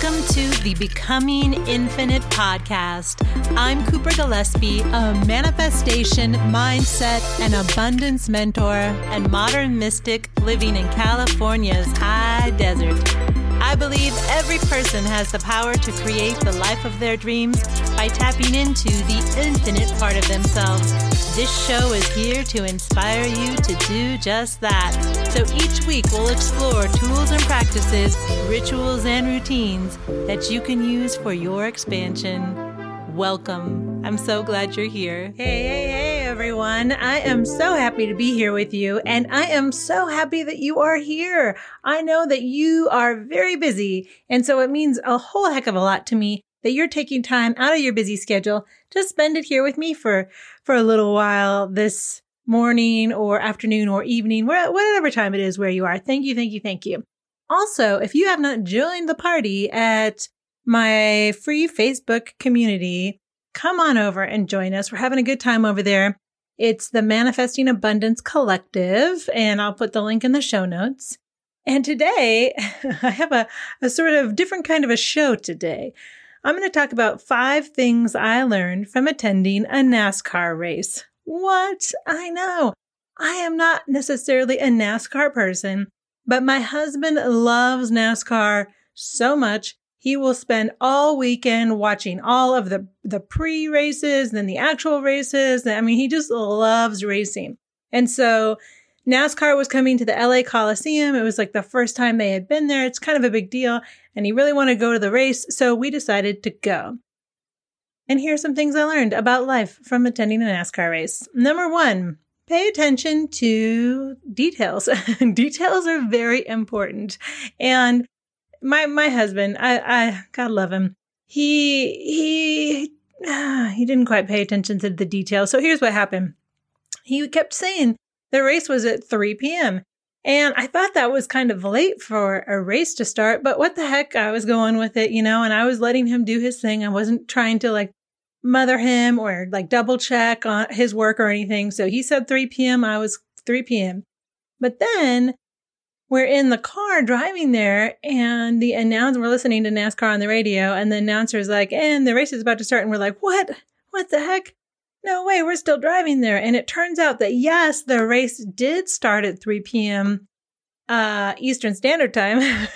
Welcome to the Becoming Infinite podcast. I'm Cooper Gillespie, a manifestation, mindset, and abundance mentor and modern mystic living in California's high desert. I believe every person has the power to create the life of their dreams by tapping into the infinite part of themselves. This show is here to inspire you to do just that. So each week we'll explore tools and practices, rituals and routines that you can use for your expansion. Welcome. I'm so glad you're here. Hey, everyone. I am so happy to be here with you, and I am so happy that you are here. I know that you are very busy, and so it means a whole heck of a lot to me that you're taking time out of your busy schedule to spend it here with me for a little while this morning or afternoon or evening, whatever time it is where you are. Thank you. Also, if you have not joined the party at my free Facebook community, come on over and join us. We're having a good time over there. It's the Manifesting Abundance Collective, and I'll put the link in the show notes. And today, I have a sort of different kind of a show today. I'm going to talk about 5 things I learned from attending a NASCAR race. What? I know. I am not necessarily a NASCAR person, but my husband loves NASCAR so much. He will spend all weekend watching all of the pre-races, then the actual races. I mean, he just loves racing. And so NASCAR was coming to the LA Coliseum. It was like the first time they had been there. It's kind of a big deal. And he really wanted to go to the race. So we decided to go. And here are some things I learned about life from attending a NASCAR race. Number 1, pay attention to details. Details are very important. And My husband, I God love him. He didn't quite pay attention to the details. So here's what happened. He kept saying the race was at 3 p.m. And I thought that was kind of late for a race to start, but what the heck, I was going with it, you know, and I was letting him do his thing. I wasn't trying to mother him or double check on his work or anything. So he said 3 p.m. I was 3 p.m. But then we're in the car driving there, and the announcer, we're listening to NASCAR on the radio, and the announcer is like, and the race is about to start. And we're like, what? What the heck? No way. We're still driving there. And it turns out that, yes, the race did start at 3 p.m. Eastern Standard Time,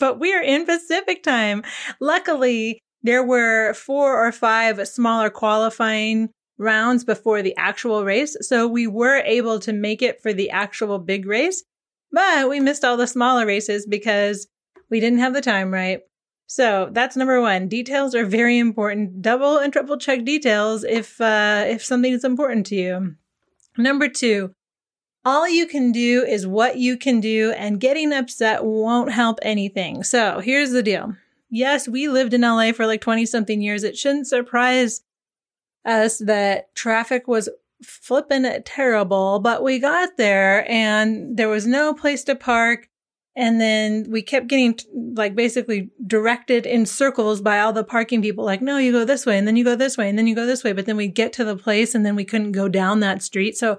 but we are in Pacific Time. Luckily, there were 4 or 5 smaller qualifying rounds before the actual race, so we were able to make it for the actual big race. But we missed all the smaller races because we didn't have the time right. So that's number 1. Details are very important. Double and triple check details if something is important to you. Number 2, all you can do is what you can do, and getting upset won't help anything. So here's the deal. Yes, we lived in LA for 20-something years. It shouldn't surprise us that traffic was flipping terrible, but we got there and there was no place to park. And then we kept getting basically directed in circles by all the parking people. No, you go this way, and then you go this way, and then you go this way. But then we get to the place and then we couldn't go down that street. So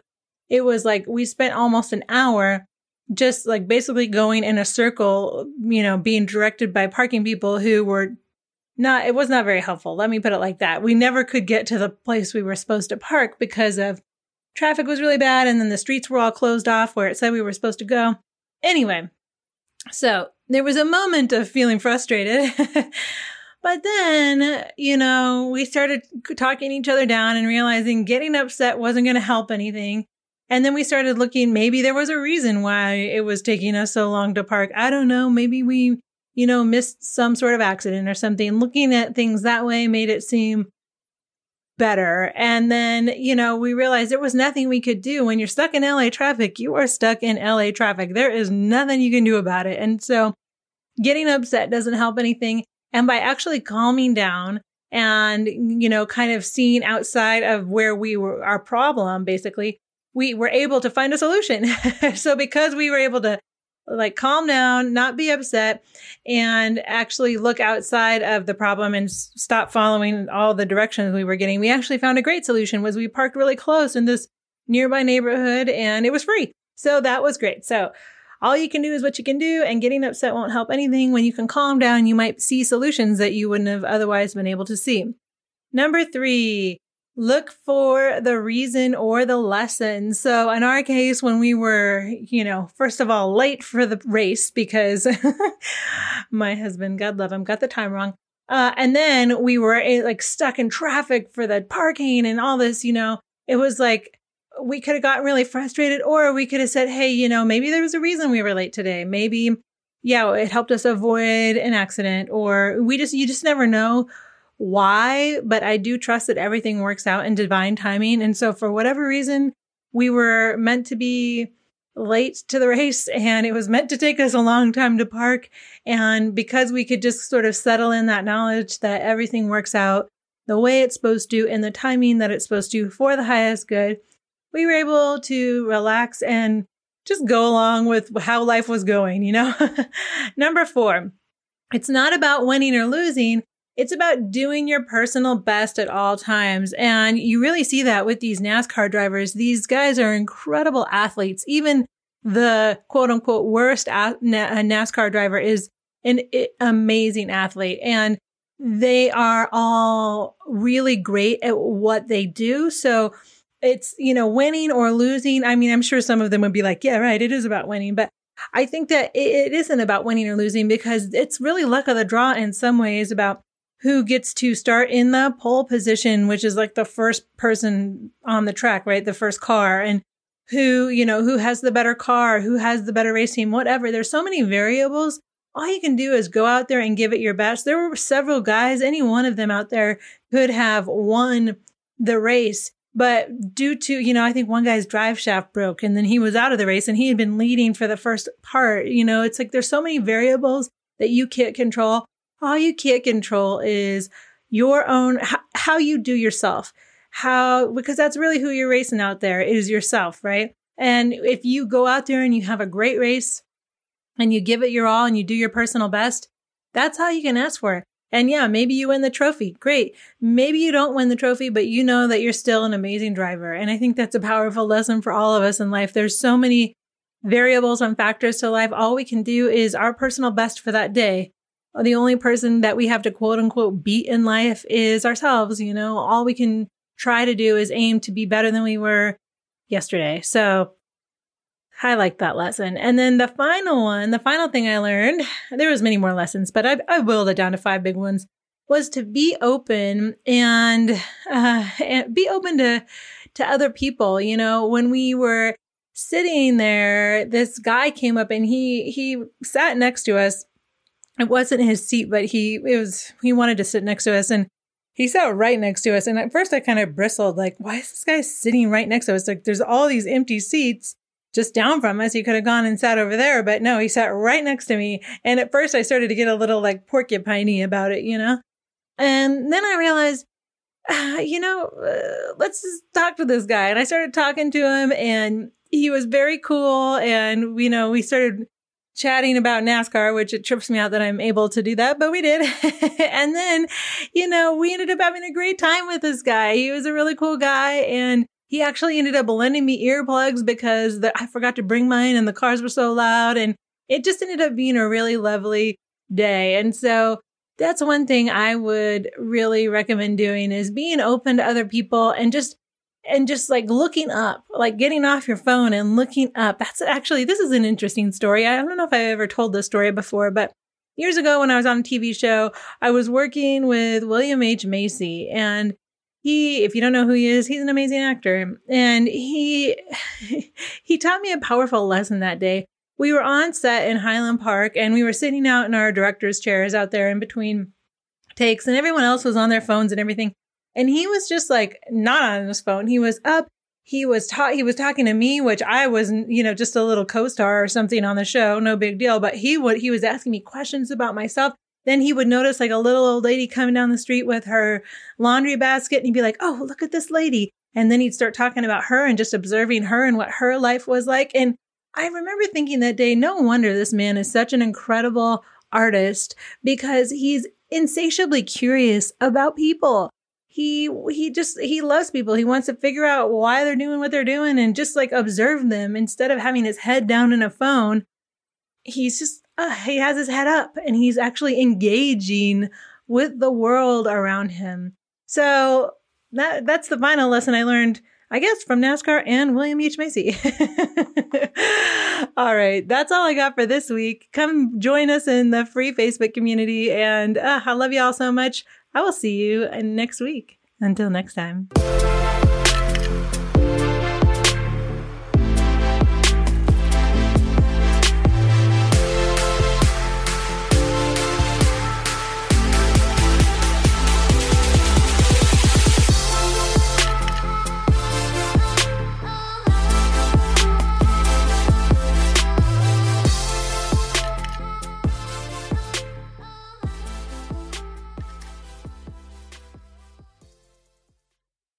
it was we spent almost an hour just basically going in a circle, being directed by parking people who were it was not very helpful. Let me put it like that. We never could get to the place we were supposed to park because of traffic was really bad. And then the streets were all closed off where it said we were supposed to go. Anyway, so there was a moment of feeling frustrated, but then, we started talking each other down and realizing getting upset wasn't going to help anything. And then we started looking, maybe there was a reason why it was taking us so long to park. I don't know. Maybe we missed some sort of accident or something. Looking at things that way made it seem better. And then, we realized there was nothing we could do. When you're stuck in LA traffic, you are stuck in LA traffic. There is nothing you can do about it. And so getting upset doesn't help anything. And by actually calming down and, kind of seeing outside of where we were, our problem, basically, we were able to find a solution. So because we were able to calm down, not be upset, and actually look outside of the problem and stop following all the directions we were getting. We actually found a great solution was we parked really close in this nearby neighborhood, and it was free. So that was great. So All you can do is what you can do, and getting upset won't help anything. When you can calm down, you might see solutions that you wouldn't have otherwise been able to see. Number 3, look for the reason or the lesson. So in our case, when we were, first of all, late for the race because my husband, God love him, got the time wrong. And then we were stuck in traffic for the parking and all this, it was like, we could have gotten really frustrated, or we could have said, hey, maybe there was a reason we were late today. Maybe, it helped us avoid an accident, or you just never know why, but I do trust that everything works out in divine timing. And so for whatever reason, we were meant to be late to the race, and it was meant to take us a long time to park. And because we could just sort of settle in that knowledge that everything works out the way it's supposed to in the timing that it's supposed to for the highest good, we were able to relax and just go along with how life was going, Number 4, it's not about winning or losing. It's about doing your personal best at all times. And you really see that with these NASCAR drivers. These guys are incredible athletes. Even the quote unquote worst NASCAR driver is an amazing athlete. And they are all really great at what they do. So it's, winning or losing. I mean, I'm sure some of them would be like, yeah, right, it is about winning. But I think that it isn't about winning or losing, because it's really luck of the draw in some ways about who gets to start in the pole position, which is like the first person on the track, right? The first car, and who, who has the better car, who has the better race team, whatever. There's so many variables. All you can do is go out there and give it your best. There were several guys, any one of them out there could have won the race. But due to, I think one guy's drive shaft broke, and then he was out of the race, and he had been leading for the first part. It's like there's so many variables that you can't control. All you can't control is your own, how you do yourself, because that's really who you're racing out there is yourself, right? And if you go out there and you have a great race and you give it your all and you do your personal best, that's how you can ask for it. And yeah, maybe you win the trophy. Great. Maybe you don't win the trophy, but you know that you're still an amazing driver. And I think that's a powerful lesson for all of us in life. There's so many variables and factors to life. All we can do is our personal best for that day. The only person that we have to quote unquote beat in life is ourselves. All we can try to do is aim to be better than we were yesterday. So I like that lesson. And then the final thing I learned, there was many more lessons, but I boiled it down to 5 big ones, was to be open and be open to other people. When we were sitting there, this guy came up and he sat next to us. It wasn't his seat, but he wanted to sit next to us, and he sat right next to us. And at first I kind of bristled, like, why is this guy sitting right next to us? Like, there's all these empty seats just down from us. He could have gone and sat over there, but no, he sat right next to me. And at first I started to get a little like porcupiney about it, And then I realized, let's just talk to this guy. And I started talking to him, and he was very cool. And, we started chatting about NASCAR, which it trips me out that I'm able to do that, but we did. And then, we ended up having a great time with this guy. He was a really cool guy, and he actually ended up lending me earplugs because I forgot to bring mine and the cars were so loud, and it just ended up being a really lovely day. And so that's one thing I would really recommend doing is being open to other people and just like looking up, like getting off your phone and looking up. This is an interesting story. I don't know if I've ever told this story before, but years ago when I was on a TV show, I was working with William H. Macy, and he, if you don't know who he is, he's an amazing actor. And he taught me a powerful lesson that day. We were on set in Highland Park, and we were sitting out in our director's chairs out there in between takes, and everyone else was on their phones and everything. And he was just like not on his phone. He was up. He was talking to me, which I was, just a little co-star or something on the show. No big deal. But he was asking me questions about myself. Then he would notice like a little old lady coming down the street with her laundry basket, and he'd be like, oh, look at this lady. And then he'd start talking about her and just observing her and what her life was like. And I remember thinking that day, no wonder this man is such an incredible artist, because he's insatiably curious about people. He loves people. He wants to figure out why they're doing what they're doing and just like observe them instead of having his head down in a phone he's just, he has his head up and he's actually engaging with the world around him. So that's the final lesson I learned, I guess, from NASCAR and William H. Macy. All right. That's all I got for this week. Come join us in the free Facebook community. And I love you all so much. I will see you next week. Until next time.